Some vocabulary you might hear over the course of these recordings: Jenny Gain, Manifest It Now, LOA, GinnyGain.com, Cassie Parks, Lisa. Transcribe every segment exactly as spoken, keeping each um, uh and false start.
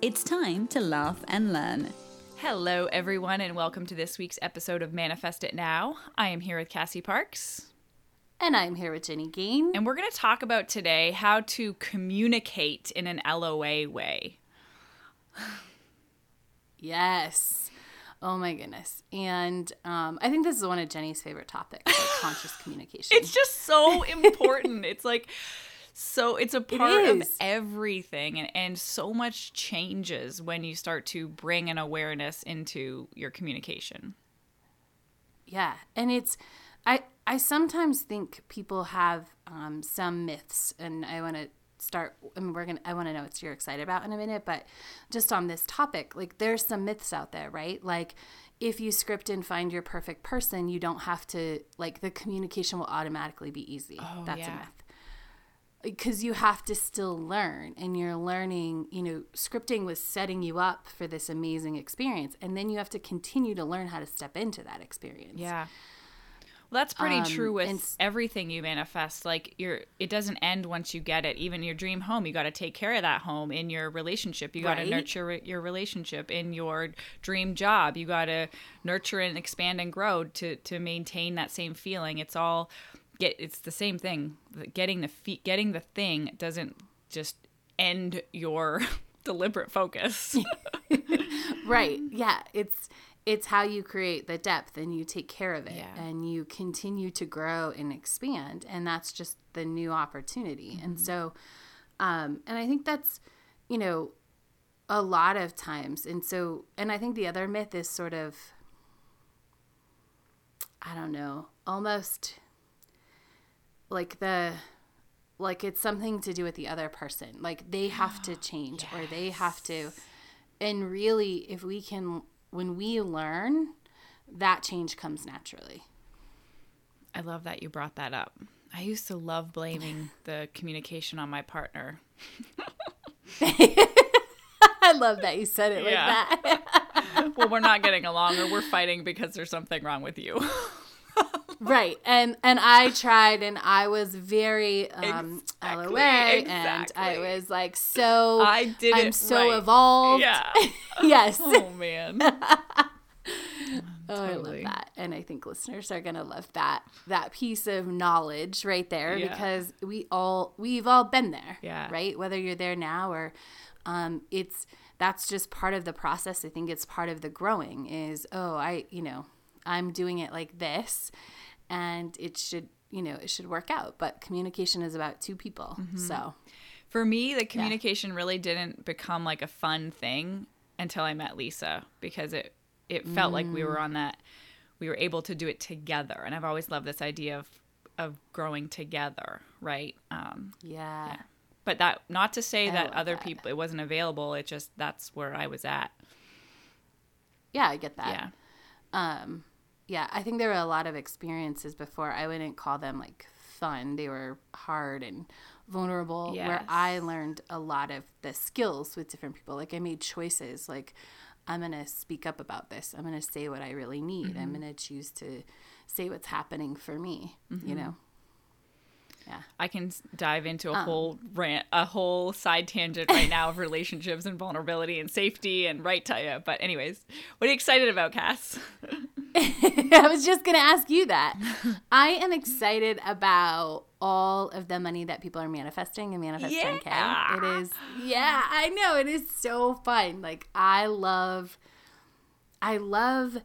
It's time to laugh and learn. Hello, everyone, and welcome to this week's episode of Manifest It Now. I am here with Cassie Parks. And I'm here with Jenny Gain. And we're going to talk about today how to communicate in an L O A way. Yes. Oh, my goodness. And um, I think this is one of Jenny's favorite topics, like conscious communication. It's just so important. It's like... So it's a part it of everything, and, and so much changes when you start to bring an awareness into your communication. Yeah, and it's I I sometimes think people have um, some myths, and I want to start. I mean, we're gonna I want to know what you're excited about in a minute, but just on this topic, like there's some myths out there, right? Like if you script and find your perfect person, you don't have to like the communication will automatically be easy. Oh, that's yeah. a myth. Because you have to still learn, and you're learning, you know, scripting was setting you up for this amazing experience. And then you have to continue to learn how to step into that experience. Yeah. Well, that's pretty um, true with and, everything you manifest. Like you're, it doesn't end once you get it. Even your dream home, you got to take care of that home. In your relationship, you got to right? nurture your relationship. In your dream job, you got to nurture and expand and grow to, to maintain that same feeling. It's all... Get, it's the same thing. Getting the fe- getting the thing doesn't just end your deliberate focus. Right. Yeah. It's it's how you create the depth, and you take care of it, yeah. and you continue to grow and expand, and that's just the new opportunity. Mm-hmm. And so, um, and I think that's, you know, a lot of times. And so, and I think the other myth is sort of, I don't know, almost. Like the, like it's something to do with the other person. Like they have to change yes. or they have to. And really, if we can, when we learn, that change comes naturally. I love that you brought that up. I used to love blaming the communication on my partner. I love that you said it yeah. like that. Well, we're not getting along, or we're fighting because there's something wrong with you. Right. And and I tried, and I was very um, exactly, L O A, exactly. and I was like, so, I did I'm it so right. evolved. Yeah. Yes. Oh, man. Oh, totally. I love that. And I think listeners are going to love that, that piece of knowledge right there, yeah. because we all, we've all been there, yeah. right? Whether you're there now or um, it's, that's just part of the process. I think it's part of the growing is, oh, I, you know, I'm doing it like this, and it should, you know, it should work out. But communication is about two people. Mm-hmm. So for me, the communication yeah. really didn't become like a fun thing until I met Lisa, because it, it felt mm. like we were on that, we were able to do it together. And I've always loved this idea of, of growing together. Right. Um, yeah. yeah. But that, not to say I that other that. people, it wasn't available. It just, that's where I was at. Yeah. I get that. Yeah. Um, Yeah, I think there were a lot of experiences before. I wouldn't call them, like, fun. They were hard and vulnerable, yes. where I learned a lot of the skills with different people. Like, I made choices. Like, I'm going to speak up about this. I'm going to say what I really need. Mm-hmm. I'm going to choose to say what's happening for me, mm-hmm. you know? Yeah. I can dive into a um, whole rant, a whole side tangent right now of relationships and vulnerability and safety and right to you. But anyways, what are you excited about, Cass? I was just going to ask you that. I am excited about all of the money that people are manifesting and manifest yeah. ten K. It is, yeah, I know. It is so fun. Like I love, I love,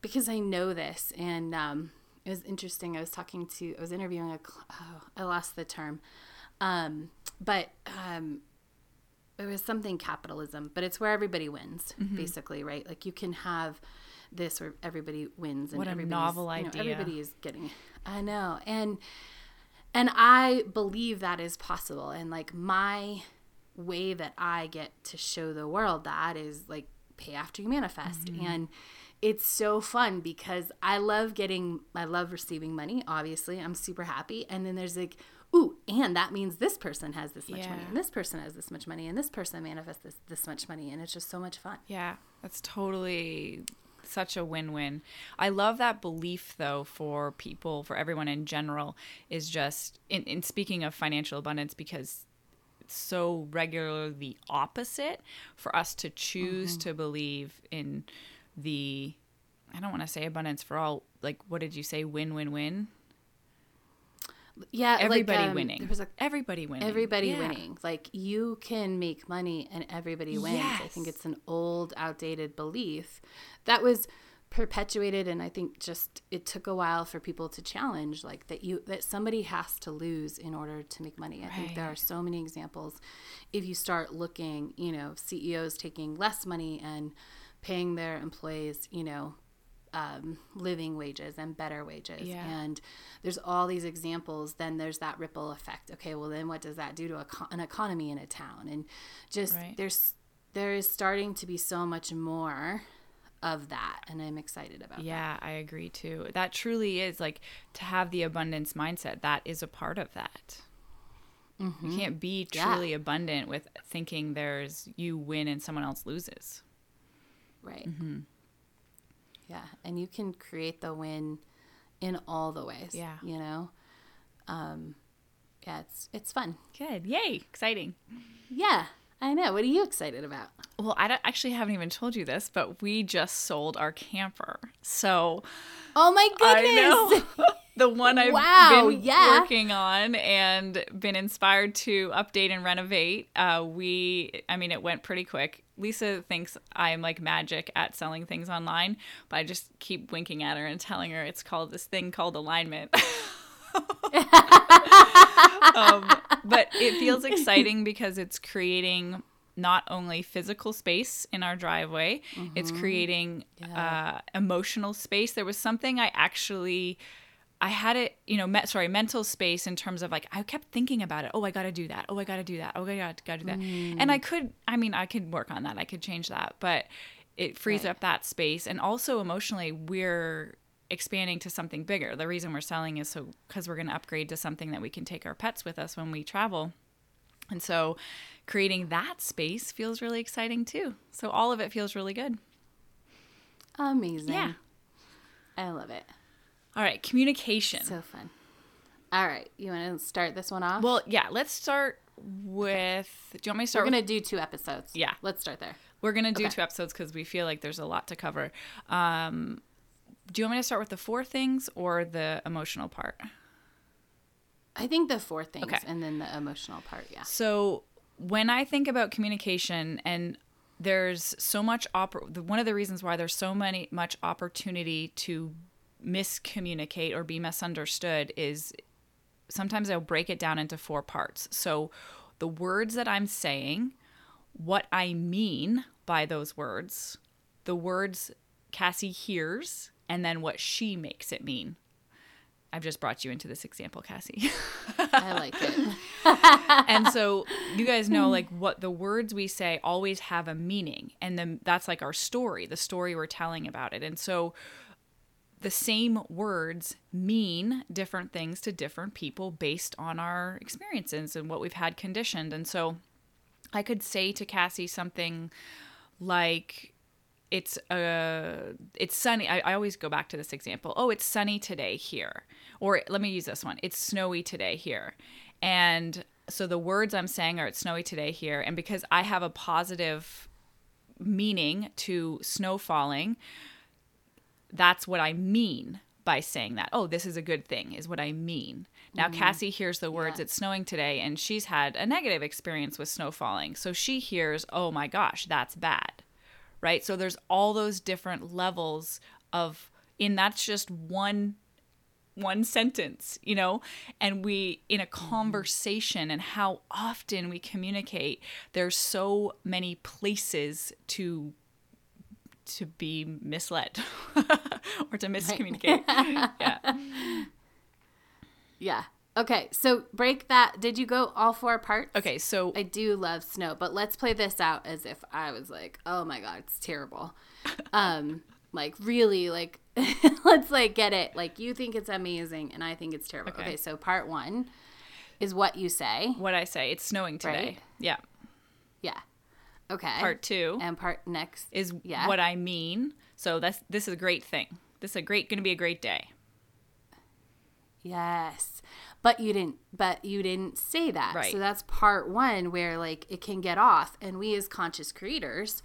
because I know this, and um, it was interesting. I was talking to, I was interviewing a, oh, I lost the term, um, but um, it was something capitalism, but it's where everybody wins, mm-hmm. basically, right? Like you can have this where everybody wins and what a novel idea. You know, everybody is getting it. I know. And and I believe that is possible. And like my way that I get to show the world that is like pay after you manifest. Mm-hmm. And it's so fun because I love getting, I love receiving money. Obviously, I'm super happy. And then there's like, ooh, and that means this person has this much yeah. money, and this person has this much money, and this person manifests this, this much money. And it's just so much fun. Yeah, that's totally such a win-win. I love that belief, though, for people, for everyone in general, is just, in, in speaking of financial abundance, because it's so regularly the opposite, for us to choose mm-hmm. to believe in the, I don't want to say abundance for all, like, what did you say, win-win-win? Yeah, everybody like, um, winning. There was a, everybody winning. Everybody yeah. winning. Like, you can make money and everybody wins. Yes. I think it's an old, outdated belief that was perpetuated, and I think just it took a while for people to challenge, like that you that somebody has to lose in order to make money. I right. think there are so many examples. If you start looking, you know, C E Os taking less money and paying their employees, you know, Um, living wages and better wages. Yeah. And there's all these examples. Then there's that ripple effect. Okay, well then what does that do to a co- an economy in a town? And just right. there's there is starting to be so much more of that. And I'm excited about yeah, that. Yeah, I agree too. That truly is like to have the abundance mindset. That is a part of that. Mm-hmm. You can't be truly yeah. abundant with thinking there's you win and someone else loses. Right. Mm-hmm. Yeah, and you can create the win in all the ways. Yeah. You know? Um, yeah, it's it's fun. Good. Yay. Exciting. Yeah, I know. What are you excited about? Well, I don't, actually haven't even told you this, but we just sold our camper. So. Oh, my goodness. I know. The one I've wow, been yeah. working on and been inspired to update and renovate. Uh, we, I mean, it went pretty quick. Lisa thinks I'm like magic at selling things online, but I just keep winking at her and telling her it's called this thing called alignment. um, but it feels exciting because it's creating not only physical space in our driveway, mm-hmm. it's creating yeah. uh, emotional space. There was something I actually... I had it, you know, me- sorry, mental space in terms of like, I kept thinking about it. Oh, I got to do that. Oh, I got to do that. Oh, I got to do that. Mm. And I could, I mean, I could work on that. I could change that, but it frees right. up that space. And also emotionally, we're expanding to something bigger. The reason we're selling is so because we're going to upgrade to something that we can take our pets with us when we travel. And so creating that space feels really exciting too. So all of it feels really good. Amazing. Yeah. I love it. All right, communication. So fun. All right, you want to start this one off? Well, yeah, let's start with – do you want me to start We're going to do two episodes. Yeah. Let's start there. We're going to do okay. two episodes because we feel like there's a lot to cover. Um, do you want me to start with the four things or the emotional part? I think the four things okay. and then the emotional part, yeah. So when I think about communication and there's so much oppor- – one of the reasons why there's so many much opportunity to – miscommunicate or be misunderstood is sometimes I'll break it down into four parts. So the words that I'm saying, what I mean by those words, the words Cassie hears, and then what she makes it mean. I've just brought you into this example, Cassie. I like it. And so you guys know like what the words we say always have a meaning, and then that's like our story, the story we're telling about it. And so the same words mean different things to different people based on our experiences and what we've had conditioned. And so I could say to Cassie something like, it's uh, it's sunny. I, I always go back to this example. Oh, it's sunny today here. Or let me use this one. It's snowy today here. And so the words I'm saying are it's snowy today here. And because I have a positive meaning to snow falling, that's what I mean by saying that. Oh, this is a good thing is what I mean. Now, mm-hmm. Cassie hears the words, yeah. it's snowing today, and she's had a negative experience with snow falling. So she hears, oh my gosh, that's bad, right? So there's all those different levels of, and that's just one one sentence, you know, and we, in a conversation and how often we communicate, there's so many places to to be misled or to miscommunicate. Right. yeah. Yeah. Okay, so break that. Did you go all four parts? Okay, so I do love snow, but let's play this out as if I was like, oh my God, it's terrible. Um, like really, like let's like get it. Like you think it's amazing and I think it's terrible. Okay, okay, so part one is what you say. What I say. It's snowing today. Right? Yeah. Yeah. Okay. Part two. And part next is yeah. what I mean. So that's this is a great thing. This is a great going to be a great day. Yes. But you didn't but you didn't say that. Right. So that's part one where like it can get off, and we as conscious creators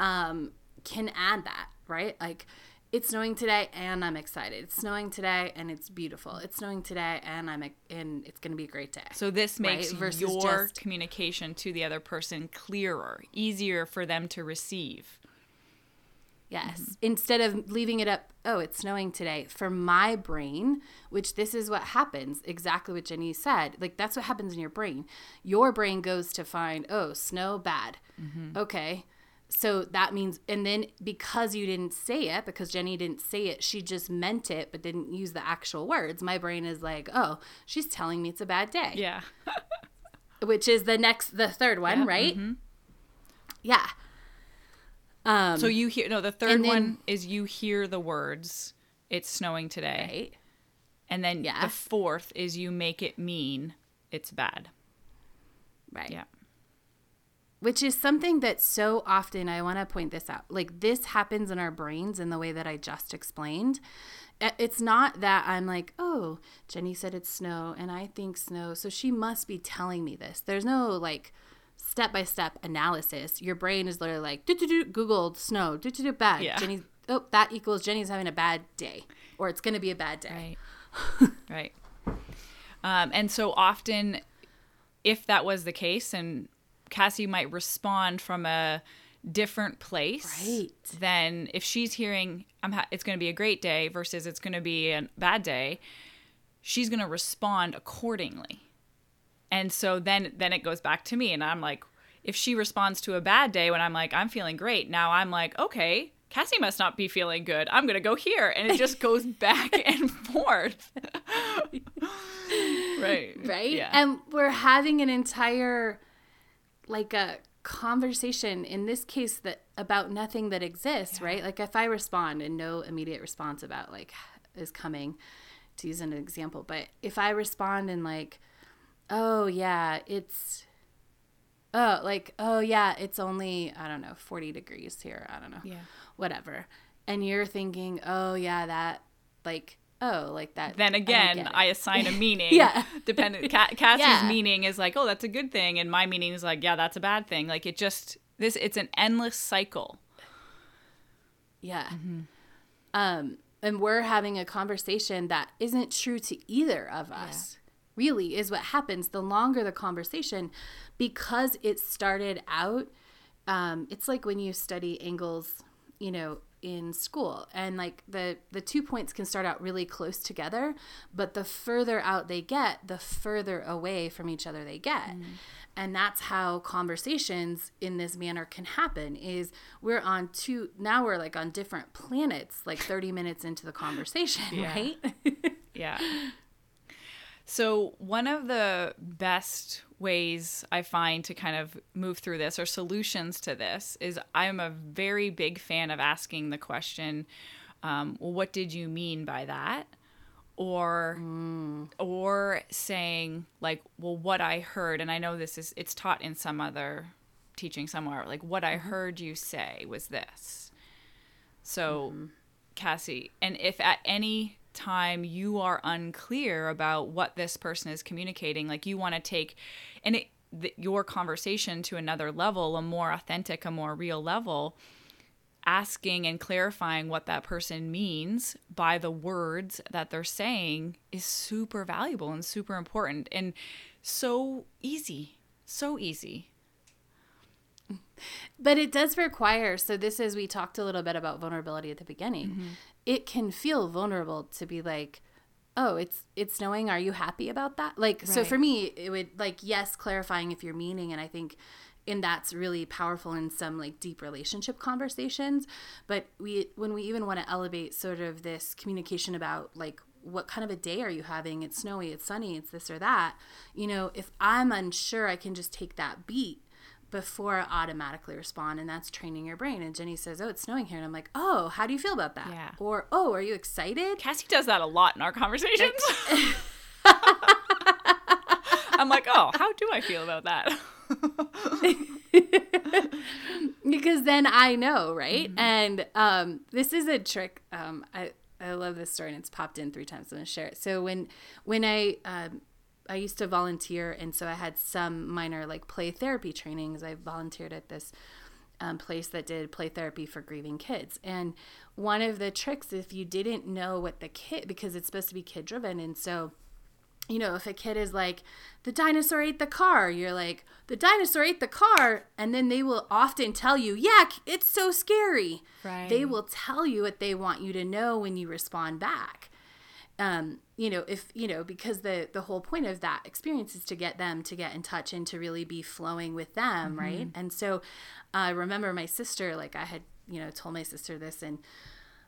um, can add that, right? Like it's snowing today and I'm excited. It's snowing today and it's beautiful. It's snowing today and I'm and it's going to be a great day. So this makes right? your just, communication to the other person clearer, easier for them to receive. Yes. Mm-hmm. Instead of leaving it up, oh, it's snowing today, for my brain, which this is what happens, exactly what Jenny said. Like, that's what happens in your brain. Your brain goes to find, oh, snow, bad. Mm-hmm. Okay. So that means, and then because you didn't say it, because Jenny didn't say it, she just meant it but didn't use the actual words. My brain is like, oh, she's telling me it's a bad day. Yeah. Which is the next, the third one, yeah, right? Mm-hmm. Yeah. Um, so you hear, no, the third then, one is you hear the words, it's snowing today. Right. And then yeah. the fourth is you make it mean it's bad. Right. Yeah. Which is something that so often, I want to point this out, like this happens in our brains in the way that I just explained. It's not that I'm like, oh, Jenny said it's snow and I think snow, so she must be telling me this. There's no like step-by-step analysis. Your brain is literally like, do-do-do, Googled snow, do-do-do, bad. Yeah. Jenny, oh, that equals Jenny's having a bad day, or it's going to be a bad day. Right. Right. Um, and so often, if that was the case, and Cassie might respond from a different place, right, than if she's hearing, I'm ha- it's going to be a great day versus it's going to be a bad day, she's going to respond accordingly. And so then, then it goes back to me, and I'm like, if she responds to a bad day when I'm like, I'm feeling great, now I'm like, okay, Cassie must not be feeling good. I'm going to go here. And it just goes back and forth. Right. Right? Yeah. And we're having an entire, like a conversation, in this case, that about nothing that exists, yeah, right? Like if I respond and no immediate response about like is coming, to use an example, but if I respond and like, oh yeah, it's, oh, like, oh yeah, it's only, I don't know, forty degrees here. I don't know. Yeah. Whatever. And you're thinking, oh yeah, that, like, oh, like that. Then again, I, I assign a meaning. Yeah. Dependent. Ca- Cassie's yeah. meaning is like, oh, that's a good thing. And my meaning is like, yeah, that's a bad thing. Like it just, this, it's an endless cycle. Yeah. Mm-hmm. Um, and we're having a conversation that isn't true to either of us. Yeah. Really is what happens the longer the conversation, because it started out, um, it's like when you study angles, you know, in school, and like the, the two points can start out really close together, but the further out they get, the further away from each other they get. Mm. And that's how conversations in this manner can happen, is we're on two, now we're like on different planets, like thirty minutes into the conversation, yeah, right? Yeah. So one of the best ways I find to kind of move through this, or solutions to this, is I'm a very big fan of asking the question, um, well, what did you mean by that? Or mm. or saying like, well, what I heard, and I know this is, it's taught in some other teaching somewhere, like what I heard you say was this. So mm. Cassie, and if at any time you are unclear about what this person is communicating, like you want to take and it, the, your conversation to another level, a more authentic, a more real level, asking and clarifying what that person means by the words that they're saying is super valuable and super important, and so easy, so easy. But it does require, so this is, we talked a little bit about vulnerability at the beginning. Mm-hmm. It can feel vulnerable to be like, oh, it's it's snowing. Are you happy about that? Like, right. So for me, it would like, yes, clarifying if you're meaning. And I think, and that's really powerful in some like deep relationship conversations. But we, when we even want to elevate sort of this communication about like what kind of a day are you having? It's snowy, it's sunny, it's this or that. You know, if I'm unsure, I can just take that beat before I automatically respond, and that's training your brain. And Jenny says, oh, it's snowing here. And I'm like, oh, how do you feel about that? Yeah. Or, oh, are you excited? Cassie does that a lot in our conversations. I'm like, oh, how do I feel about that? Because then I know, right? Mm-hmm. And um, this is a trick. Um, I I love this story, and it's popped in three times. I'm going to share it. So when when I um, I used to volunteer, and so I had some minor like play therapy trainings. I volunteered at this um, place that did play therapy for grieving kids. And one of the tricks, if you didn't know what the kid, because it's supposed to be kid driven, and so, you know, if a kid is like, the dinosaur ate the car, you're like, the dinosaur ate the car. And then they will often tell you, yeah, it's so scary. Right. They will tell you what they want you to know when you respond back. Um, you know, if, you know, because the, the whole point of that experience is to get them to get in touch and to really be flowing with them. Mm-hmm. Right. And so I uh, remember my sister, like I had, you know, told my sister this, and,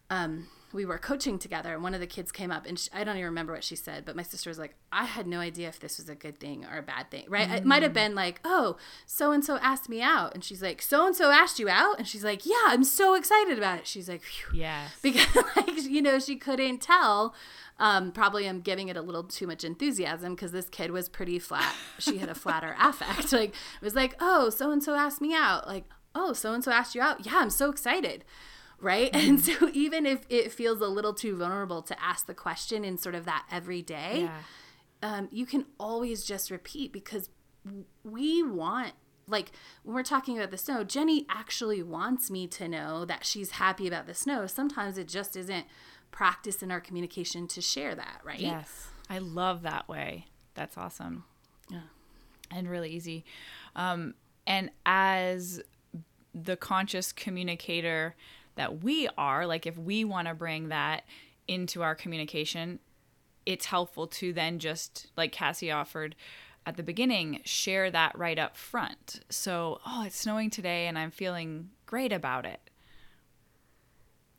um, we were coaching together, and one of the kids came up, and she, I don't even remember what she said, but my sister was like, I had no idea if this was a good thing or a bad thing, right? Mm. It might have been like, oh, so-and-so asked me out. And she's like, so-and-so asked you out? And she's like, yeah, I'm so excited about it. She's like, phew. Yes. Because, like, you know, she couldn't tell. Um, probably I'm giving it a little too much enthusiasm, because this kid was pretty flat. She had a flatter affect. Like, it was like, oh, so-and-so asked me out. Like, oh, so-and-so asked you out? Yeah, I'm so excited. Right. Mm. And so even if it feels a little too vulnerable to ask the question in sort of that everyday, yeah. um, you can always just repeat, because we want, like when we're talking about the snow, Jenny actually wants me to know that she's happy about the snow. Sometimes it just isn't practice in our communication to share that. Right. Yes. I love that way. That's awesome. Yeah. And really easy. Um, and as the conscious communicator that we are, like if we want to bring that into our communication, it's helpful to then just, like Cassie offered at the beginning, share that right up front. So, oh, it's snowing today and I'm feeling great about it.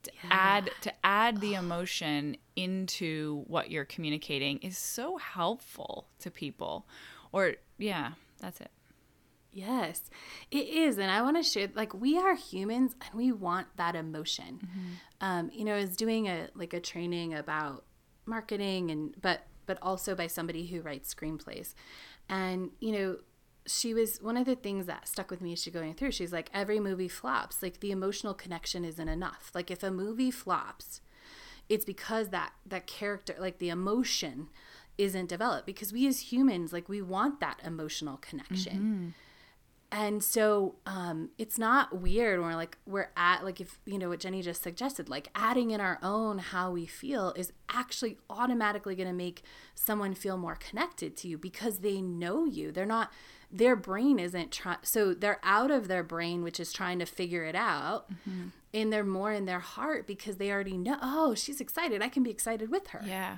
To yeah. add to add the emotion into what you're communicating is so helpful to people. Or, yeah, that's it. Yes, it is. And I want to share, like, we are humans and we want that emotion. Mm-hmm. Um, you know, I was doing a, like a training about marketing, and, but, but also by somebody who writes screenplays. And, you know, she was, one of the things that stuck with me as she going through, she's like, every movie flops. Like the emotional connection isn't enough. Like if a movie flops, it's because that, that character, like the emotion isn't developed, because we as humans, like we want that emotional connection. Mm-hmm. And so um, it's not weird when we're like, we're at, like, if, you know, what Jenny just suggested, like adding in our own how we feel is actually automatically going to make someone feel more connected to you, because they know you. They're not, their brain isn't trying, so they're out of their brain, which is trying to figure it out. Mm-hmm. And they're more in their heart, because they already know, oh, she's excited. I can be excited with her. Yeah.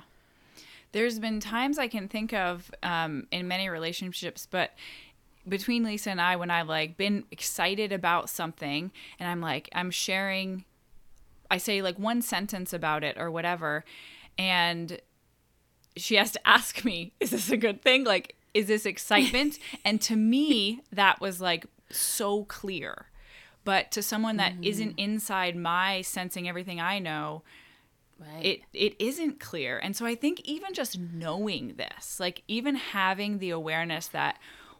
There's been times I can think of um, in many relationships, but between Lisa and I, when I've like been excited about something and I'm like, I'm sharing, I say like one sentence about it or whatever. And she has to ask me, is this a good thing? Like, is this excitement? And to me, that was like so clear. But to someone that mm-hmm. isn't inside my sensing everything I know, right. It it isn't clear. And so I think even just knowing this, like even having the awareness that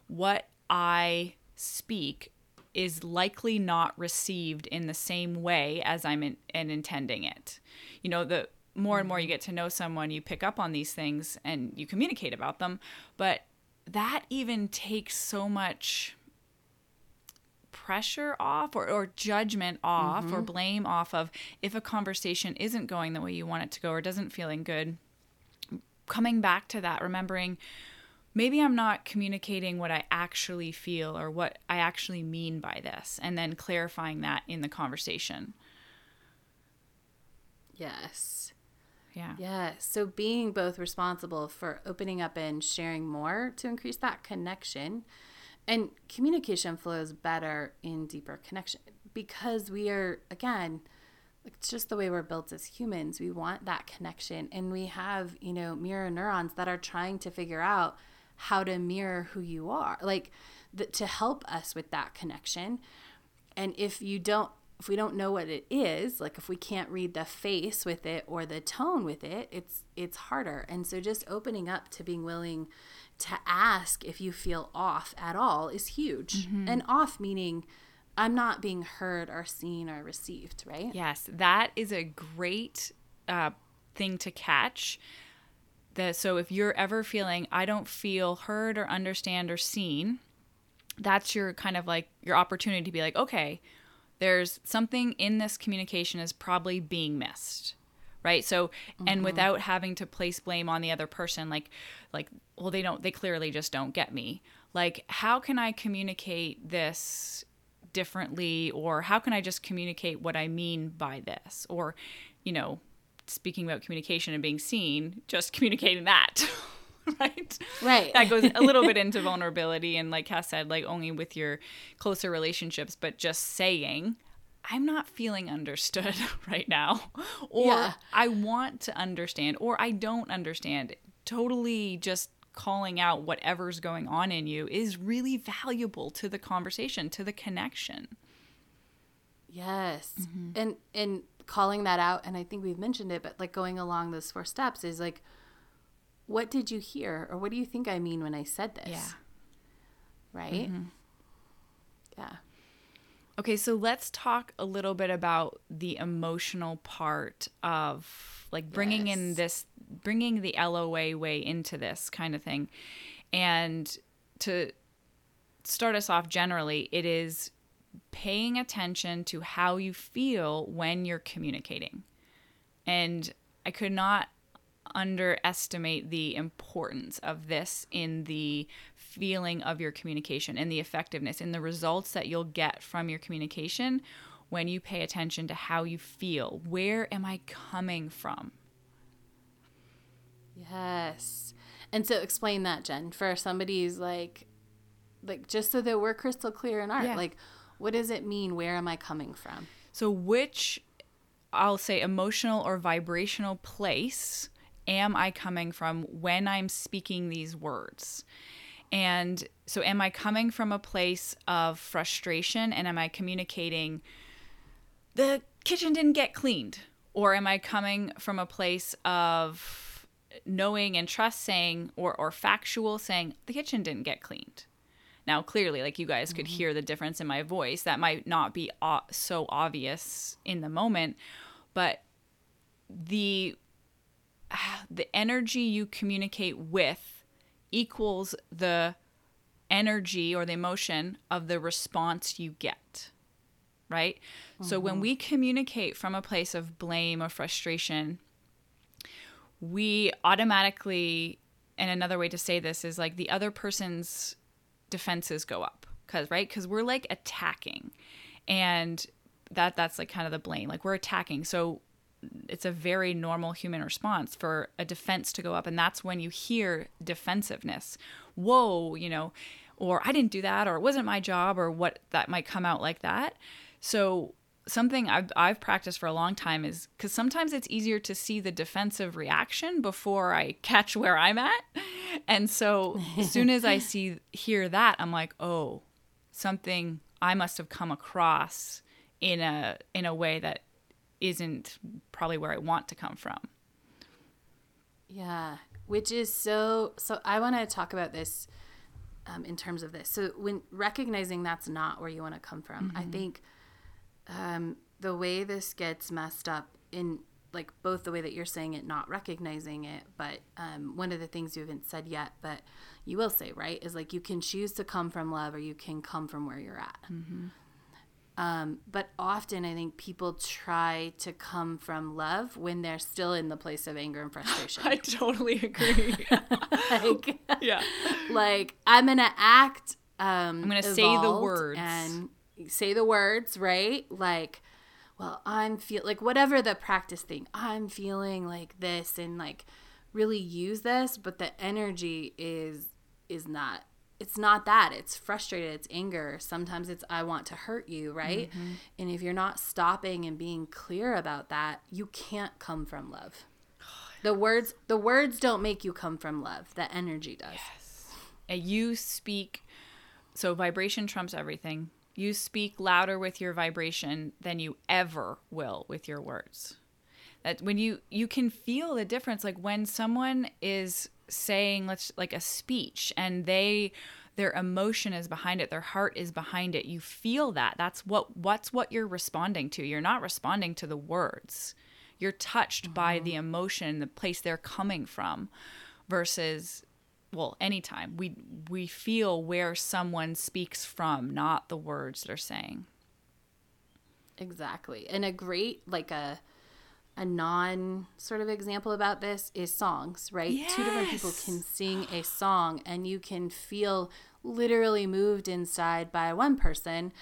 what I speak is likely not received in the same way as I'm in, and intending it. You know, the more and more you get to know someone, you pick up on these things and you communicate about them. But that even takes so much pressure off or, or judgment off mm-hmm. or blame off of if a conversation isn't going the way you want it to go or doesn't feeling good. Coming back to that, remembering maybe I'm not communicating what I actually feel or what I actually mean by this, and then clarifying that in the conversation. Yes. Yeah. Yeah. So being both responsible for opening up and sharing more to increase that connection, and communication flows better in deeper connection, because we are, again, It's just the way we're built as humans. We want that connection, and we have, you know, mirror neurons that are trying to figure out how to mirror who you are, like the, to help us with that connection. And if you don't, if we don't know what it is, like if we can't read the face with it or the tone with it, it's it's harder. And so just opening up to being willing to ask if you feel off at all is huge. Mm-hmm. And off meaning I'm not being heard or seen or received, right? Yes, that is a great uh, thing to catch. The, so if you're ever feeling, I don't feel heard or understand or seen, that's your kind of like your opportunity to be like, okay, there's something in this communication is probably being missed, right? So, mm-hmm. and without having to place blame on the other person, like, like, well, they don't, they clearly just don't get me. Like, how can I communicate this differently, or how can I just communicate what I mean by this? Or, you know, speaking about communication and being seen, just communicating that, right? Right. That goes a little bit into vulnerability, and like Cass said, like only with your closer relationships, but just saying, I'm not feeling understood right now, or yeah. I want to understand, or I don't understand. Totally just calling out whatever's going on in you is really valuable to the conversation, to the connection. Yes. Mm-hmm. And and calling that out, and I think we've mentioned it, but like going along those four steps is like, what did you hear? Or what do you think I mean when I said this? Yeah. Right? Mm-hmm. Yeah. Okay, so let's talk a little bit about the emotional part of like bringing yes. in this, bringing the L O A way into this kind of thing. And to start us off generally, it is paying attention to how you feel when you're communicating. And I could not underestimate the importance of this in the feeling of your communication and the effectiveness and the results that you'll get from your communication when you pay attention to how you feel. Where am I coming from? Yes. And so explain that, Jen, for somebody who's like, like just so that we're crystal clear in our, yeah. like, what does it mean? Where am I coming from? So which, I'll say, emotional or vibrational place am I coming from when I'm speaking these words? And so am I coming from a place of frustration, and am I communicating the kitchen didn't get cleaned? Or am I coming from a place of knowing and trust, saying, or, or factual, saying the kitchen didn't get cleaned? Now, clearly, like you guys could mm-hmm. hear the difference in my voice. That might not be o- so obvious in the moment, but the... the energy you communicate with equals the energy or the emotion of the response you get, right? Mm-hmm. So when we communicate from a place of blame or frustration, we automatically, and another way to say this is like the other person's defenses go up, because, right? Because we're like attacking, and that that's like kind of the blame, like we're attacking. So it's a very normal human response for a defense to go up. And that's when you hear defensiveness. Whoa, you know, or I didn't do that, or it wasn't my job, or what that might come out like that. So something I've, I've practiced for a long time is, because sometimes it's easier to see the defensive reaction before I catch where I'm at. And so as soon as I see, hear that, I'm like, oh, something I must have come across in a, in a way that isn't probably where I want to come from. Yeah, which is so, so I want to talk about this um, in terms of this. So when recognizing that's not where you want to come from, mm-hmm. I think um, the way this gets messed up in like both the way that you're saying it, not recognizing it, but um, one of the things you haven't said yet, but you will say, right, is like you can choose to come from love, or you can come from where you're at. Mm-hmm. Um, but often I think people try to come from love when they're still in the place of anger and frustration. I totally agree. like, yeah. like I'm going to act, um, I'm going to say the words and say the words, right? Like, well, I'm feel like whatever the practice thing, I'm feeling like this, and like really use this, but the energy is, is not it's not that. It's frustrated. It's anger. Sometimes it's, I want to hurt you, right? Mm-hmm. And if you're not stopping and being clear about that, you can't come from love. Oh, yes. The words, the words don't make you come from love. The energy does. Yes. And you speak, so vibration trumps everything. You speak louder with your vibration than you ever will with your words. That when you, you can feel the difference, like when someone is saying let's like a speech and they their emotion is behind it, their heart is behind it, you feel that. That's what what's what you're responding to. You're not responding to the words. You're touched mm-hmm. by the emotion, the place they're coming from, versus well anytime we we feel where someone speaks from, not the words they're saying. Exactly. And a great like a A non sort of example about this is songs, right? Yes. Two different people can sing a song and you can feel literally moved inside by one person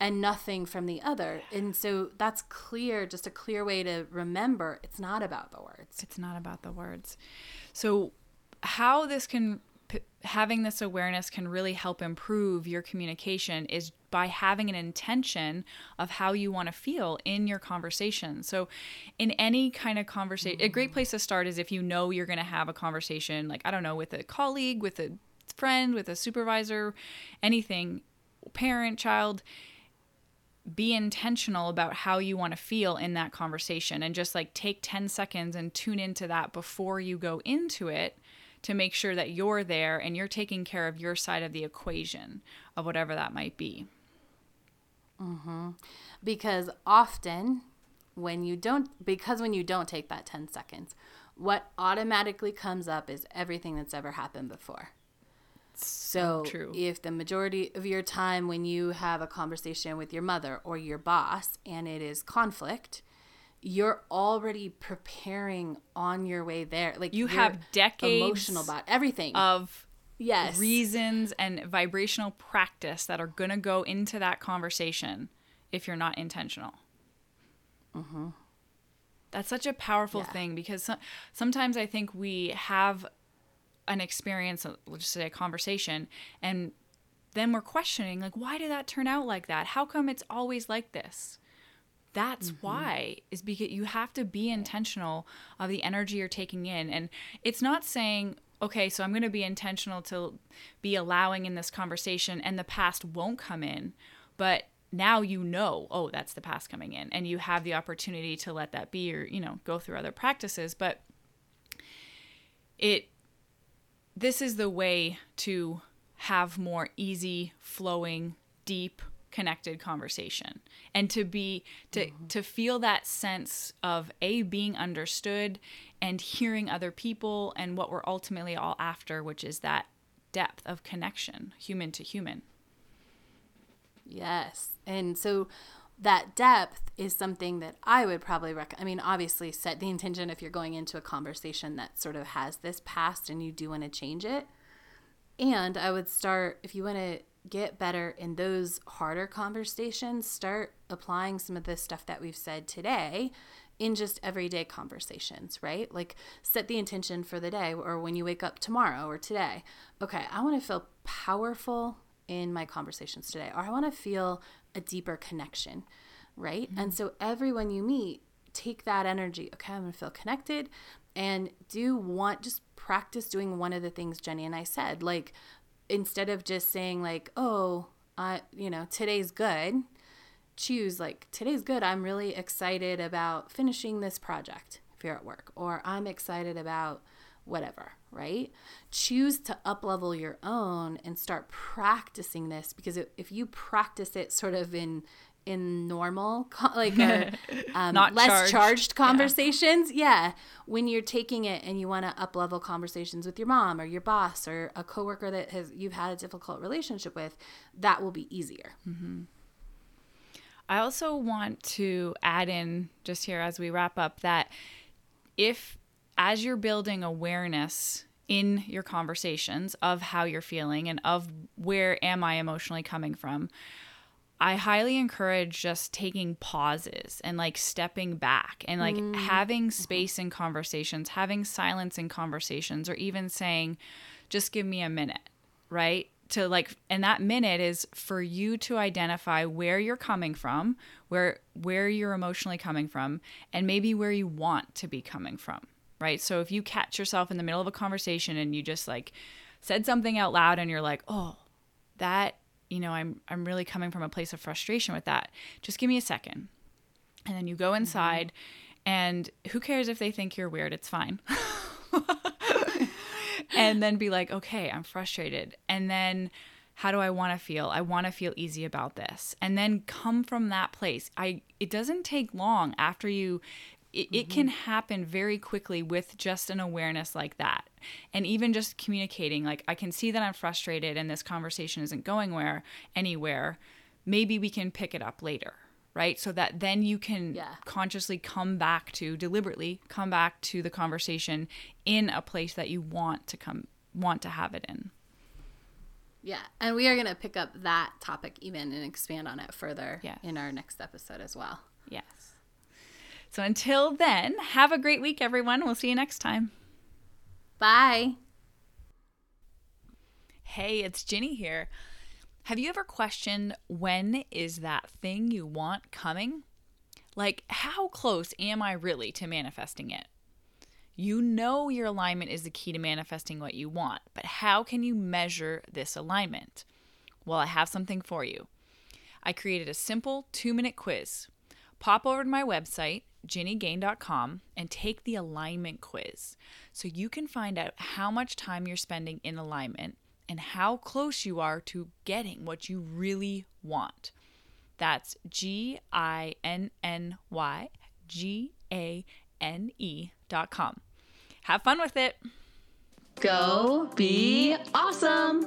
and nothing from the other. And so that's clear, just a clear way to remember it's not about the words. It's not about the words. So how this can, having this awareness can really help improve your communication is by having an intention of how you want to feel in your conversation. So in any kind of conversation, mm-hmm. a great place to start is if you know you're going to have a conversation, like, I don't know, with a colleague, with a friend, with a supervisor, anything, parent, child, be intentional about how you want to feel in that conversation and just like take ten seconds and tune into that before you go into it, to make sure that you're there and you're taking care of your side of the equation of whatever that might be. Mm-hmm. Because often when you don't, because when you don't take that ten seconds, what automatically comes up is everything that's ever happened before. So true. If the majority of your time when you have a conversation with your mother or your boss and it is conflict, you're already preparing on your way there. Like you have decades emotional about everything of yes reasons and vibrational practice that are going to go into that conversation if you're not intentional. Mm-hmm. That's such a powerful yeah. thing because so- sometimes I think we have an experience, let's just say a conversation, and then we're questioning like, why did that turn out like that? How come it's always like this? That's mm-hmm. why, is because you have to be intentional of the energy you're taking in. And it's not saying, okay, so I'm going to be intentional to be allowing in this conversation and the past won't come in. But now you know, oh, that's the past coming in. And you have the opportunity to let that be or, you know, go through other practices. But it, this is the way to have more easy, flowing, deep, connected conversation and to be to mm-hmm. to feel that sense of a being understood and hearing other people and what we're ultimately all after, which is that depth of connection human to human. Yes. And so that depth is something that I would probably recommend. I mean, obviously set the intention if you're going into a conversation that sort of has this past and you do want to change it. And I would start, if you want to get better in those harder conversations, start applying some of the stuff that we've said today in just everyday conversations, right? Like set the intention for the day or when you wake up tomorrow or today. Okay, I want to feel powerful in my conversations today, or I want to feel a deeper connection, right? Mm-hmm. And so everyone you meet, take that energy. Okay, I'm going to feel connected and do want, just practice doing one of the things Jenny and I said, like instead of just saying like, oh, I, you know, today's good, choose like today's good. I'm really excited about finishing this project if you're at work, or I'm excited about whatever, right? Choose to up-level your own and start practicing this, because if you practice it sort of in, in normal, like a, um, Not less charged, charged conversations. Yeah. yeah. When you're taking it and you want to up level conversations with your mom or your boss or a coworker that has, you've had a difficult relationship with, that will be easier. Mm-hmm. I also want to add in just here as we wrap up that if, as you're building awareness in your conversations of how you're feeling and of where am I emotionally coming from, I highly encourage just taking pauses and like stepping back and like mm. having space in conversations, having silence in conversations, or even saying, just give me a minute, right? to like, and that minute is for you to identify where you're coming from, where where you're emotionally coming from, and maybe where you want to be coming from, right? So if you catch yourself in the middle of a conversation and you just like said something out loud and you're like, oh, that, you know, I'm I'm really coming from a place of frustration with that. Just give me a second. And then you go inside, mm-hmm. and who cares if they think you're weird? It's fine. And then be like, okay, I'm frustrated. And then how do I want to feel? I want to feel easy about this. And then come from that place. I. It doesn't take long after you, it, mm-hmm. it can happen very quickly with just an awareness like that. And even just communicating, like, I can see that I'm frustrated and this conversation isn't going where, anywhere. Maybe we can pick it up later, right? So that then you can yeah. consciously come back to, deliberately come back to the conversation in a place that you want to come, want to have it in. Yeah. And we are going to pick up that topic even and expand on it further yes. in our next episode as well. Yes. So until then, have a great week, everyone. We'll see you next time. Bye. Hey, it's Ginny here. Have you ever questioned, when is that thing you want coming? Like, how close am I really to manifesting it? You know your alignment is the key to manifesting what you want, but how can you measure this alignment? Well, I have something for you. I created a simple two-minute quiz. Pop over to my website, Ginny Gain dot com, and take the alignment quiz so you can find out how much time you're spending in alignment and how close you are to getting what you really want. That's G I N N Y G A N E dot com. Have fun with it. Go be awesome.